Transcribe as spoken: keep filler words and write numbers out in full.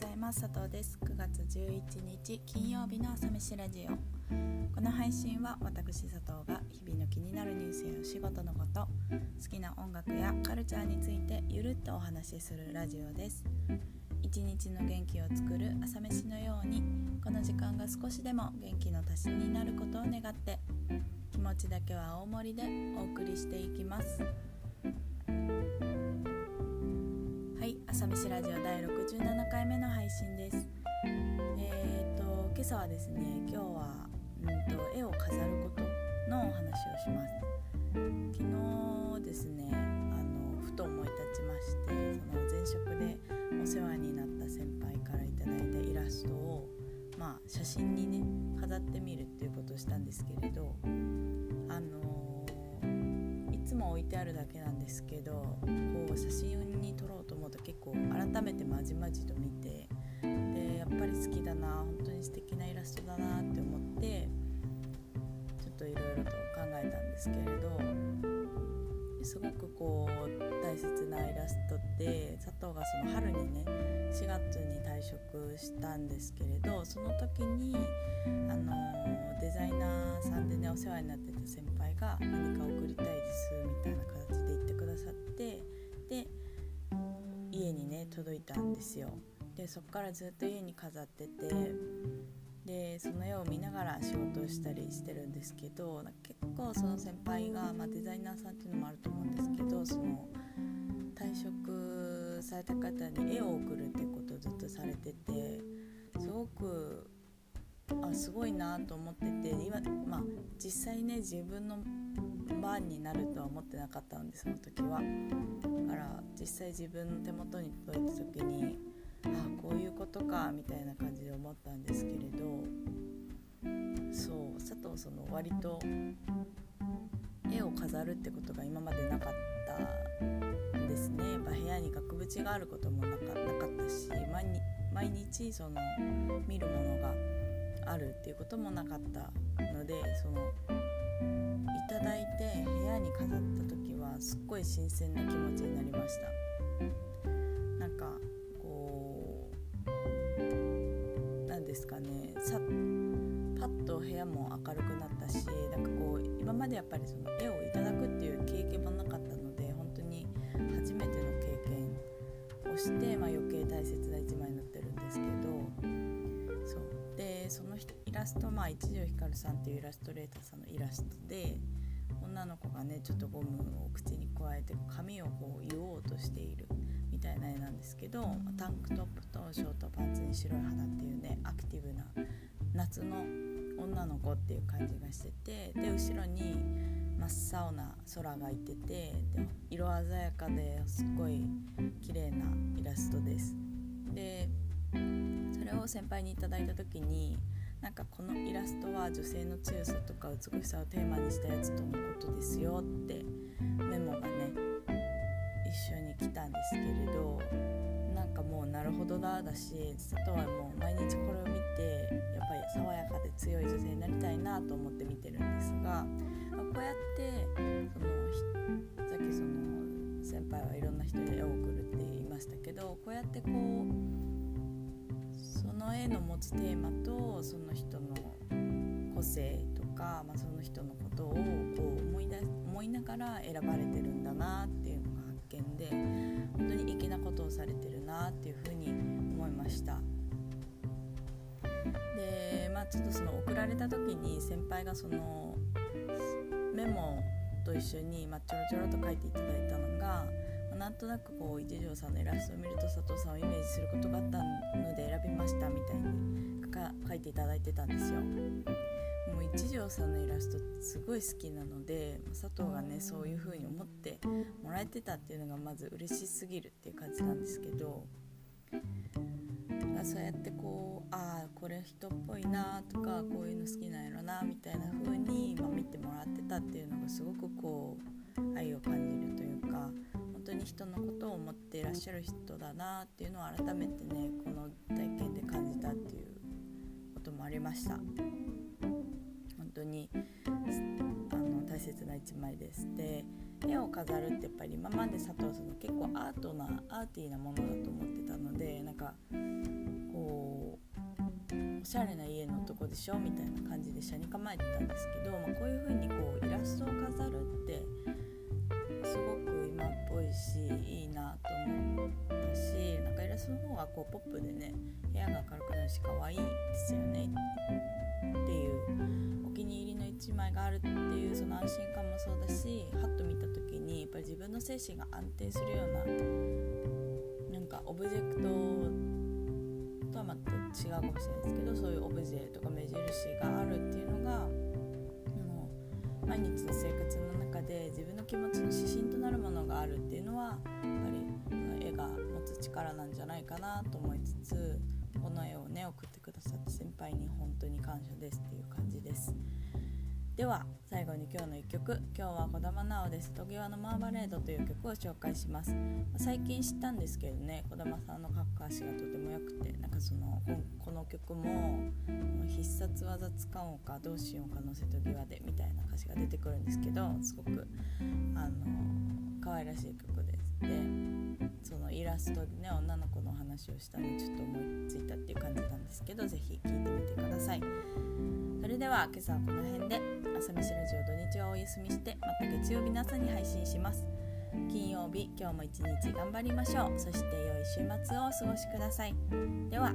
ございます。佐藤です。くがつじゅういちにち金曜日の朝飯ラジオ。この配信は私佐藤が日々の気になるニュースやお仕事のこと、好きな音楽やカルチャーについてゆるっとお話しするラジオです。一日の元気を作る朝飯のように、この時間が少しでも元気の足しになることを願って、気持ちだけは大盛りでお送りしていきます。朝飯ラジオだいろくじゅうななかいめの配信です。えーと、今朝はですね、今日は、うんと、絵を飾ることのお話をします。昨日ですね、あのふと思い立ちまして、その前職でお世話になった先輩からいただいたイラストを、まあ、写真にね飾ってみるっていうことをしたんですけれど、あのいつも置いてあるだけなんですけど、こう写真に撮ろうと思うと結構改めてまじまじと見て、でやっぱり好きだな、本当に素敵なイラストだなって思って、ちょっといろいろと考えたんですけれど、すごくこう大切なイラストって、佐藤がその春にねしがつに退職したんですけれど、その時にあのデザイナーさんでねお世話になってた先輩が何か送りたいですみたいな形で言ってくださって、で家にね届いたんですよ。でそこからずっと家に飾ってて、でその絵を見ながら仕事をしたりしてるんですけど、結構その先輩が、まあ、デザイナーさんっていうのもあると思うんですけど、その退職された方に絵を送るってことをずっとされてて、すごくあすごいなと思ってて、今、まあ、実際ね自分の番になるとは思ってなかったので、その時はだから実際自分の手元に届いた時に、ああこういうことかみたいな感じで思ったんですけれど、そう佐藤その割と絵を飾るってことが今までなかったんですね。やっぱ部屋に額縁があることもなかったし、毎日、毎日その見るものがあるっていうこともなかったので、そのいただいて部屋に飾った時はすっごい新鮮な気持ちになりました。なんかこうなんですかね、さパッと部屋も明るくなったし、なんかこう今までやっぱりその絵をいただくっていう経験もなかったので、本当に初めての経験をして、まあ、余計大切な一枚になってるんですけど。でそのイラスト、まあ、一条ひかるさんっていうイラストレーターさんのイラストで、女の子がねちょっとゴムを口にくわえて髪をこう結おうとしているみたいな絵なんですけど、タンクトップとショートパンツに白い花っていうねアクティブな夏の女の子っていう感じがしてて、で後ろに真っ青な空がいてて、で色鮮やかですっごい綺麗なイラストです。でそれを先輩にいただいた時に、なんかこのイラストは女性の強さとか美しさをテーマにしたやつとのことですよってメモがね一緒に来たんですけれど、なんかもうなるほどだだし、佐藤はもう毎日これを見てやっぱり爽やかで強い女性になりたいなと思って見てるんですが、こうやってそのさっきその先輩はいろんな人に絵を送るって言いましたけど、こうやってこうその絵の持つテーマとその人の個性とか、まあ、その人のことをこう 思い出、思いながら選ばれてるんだなっていうのが発見で、本当に粋なことをされてるなっていうふうに思いました。で、まあ、ちょっとその送られた時に先輩がそのメモと一緒に、まあ、ちょろちょろと書いていただいたのが、なんとなくこう一条さんのイラストを見ると佐藤さんをイメージすることがあったので選びましたみたいにか書いていただいてたんですよ。もう一条さんのイラストってすごい好きなので、佐藤がねそういう風に思ってもらえてたっていうのがまず嬉しすぎるっていう感じなんですけど、そうやってこうああこれ人っぽいなとか、こういうの好きなんやろなみたいな風に今見てもらってたっていうのがすごくこう愛を感じるというか、本当に人のことを思っていらっしゃる人だなっていうのを改めてねこの体験で感じたっていうこともありました。本当にあの大切な一枚です。で絵を飾るってやっぱり今まで佐藤さんの結構アートなアーティーなものだと思ってたので、なんかおしゃれな家のとこでしょみたいな感じで車に構えてたんですけど、まあ、こういう風にこうイラストを飾るってすごく今っぽいしいいなと思ったし、なんかイラストの方はこうポップでね、部屋が明るくなるし可愛いですよねっていう、お気に入りの一枚があるっていうその安心感もそうだし、ハッと見た時にやっぱり自分の精神が安定するような、なんかオブジェクトとはまた違うかもしれないですけど、そういうオブジェとか目印があるっていうのがもう毎日の生活の中で自分の気持ちの指針となるものがあるっていうのはやっぱり絵が持つ力なんじゃないかなと思いつつ、この絵をね送ってくださった先輩に本当に感謝ですっていう感じです。では最後に今日のいっきょく、今日は児玉直です。とぎわのマーバレードという曲を紹介します。最近知ったんですけどね、児玉さんの書く歌詞がとても良くて、なんかそのこの曲も必殺技使おうかどうしようかの瀬戸際でみたいな歌詞が出てくるんですけど、すごくあの可愛らしい曲です。でそのイラストでね女の子の話をしたのでちょっと思いついたっていう感じなんですけど、ぜひ聴いてみてください。それでは今朝はこの辺で、朝飯ラジオ土日はお休みして、また月曜日の朝に配信します。金曜日今日も一日頑張りましょう。そして良い週末をお過ごしください。では。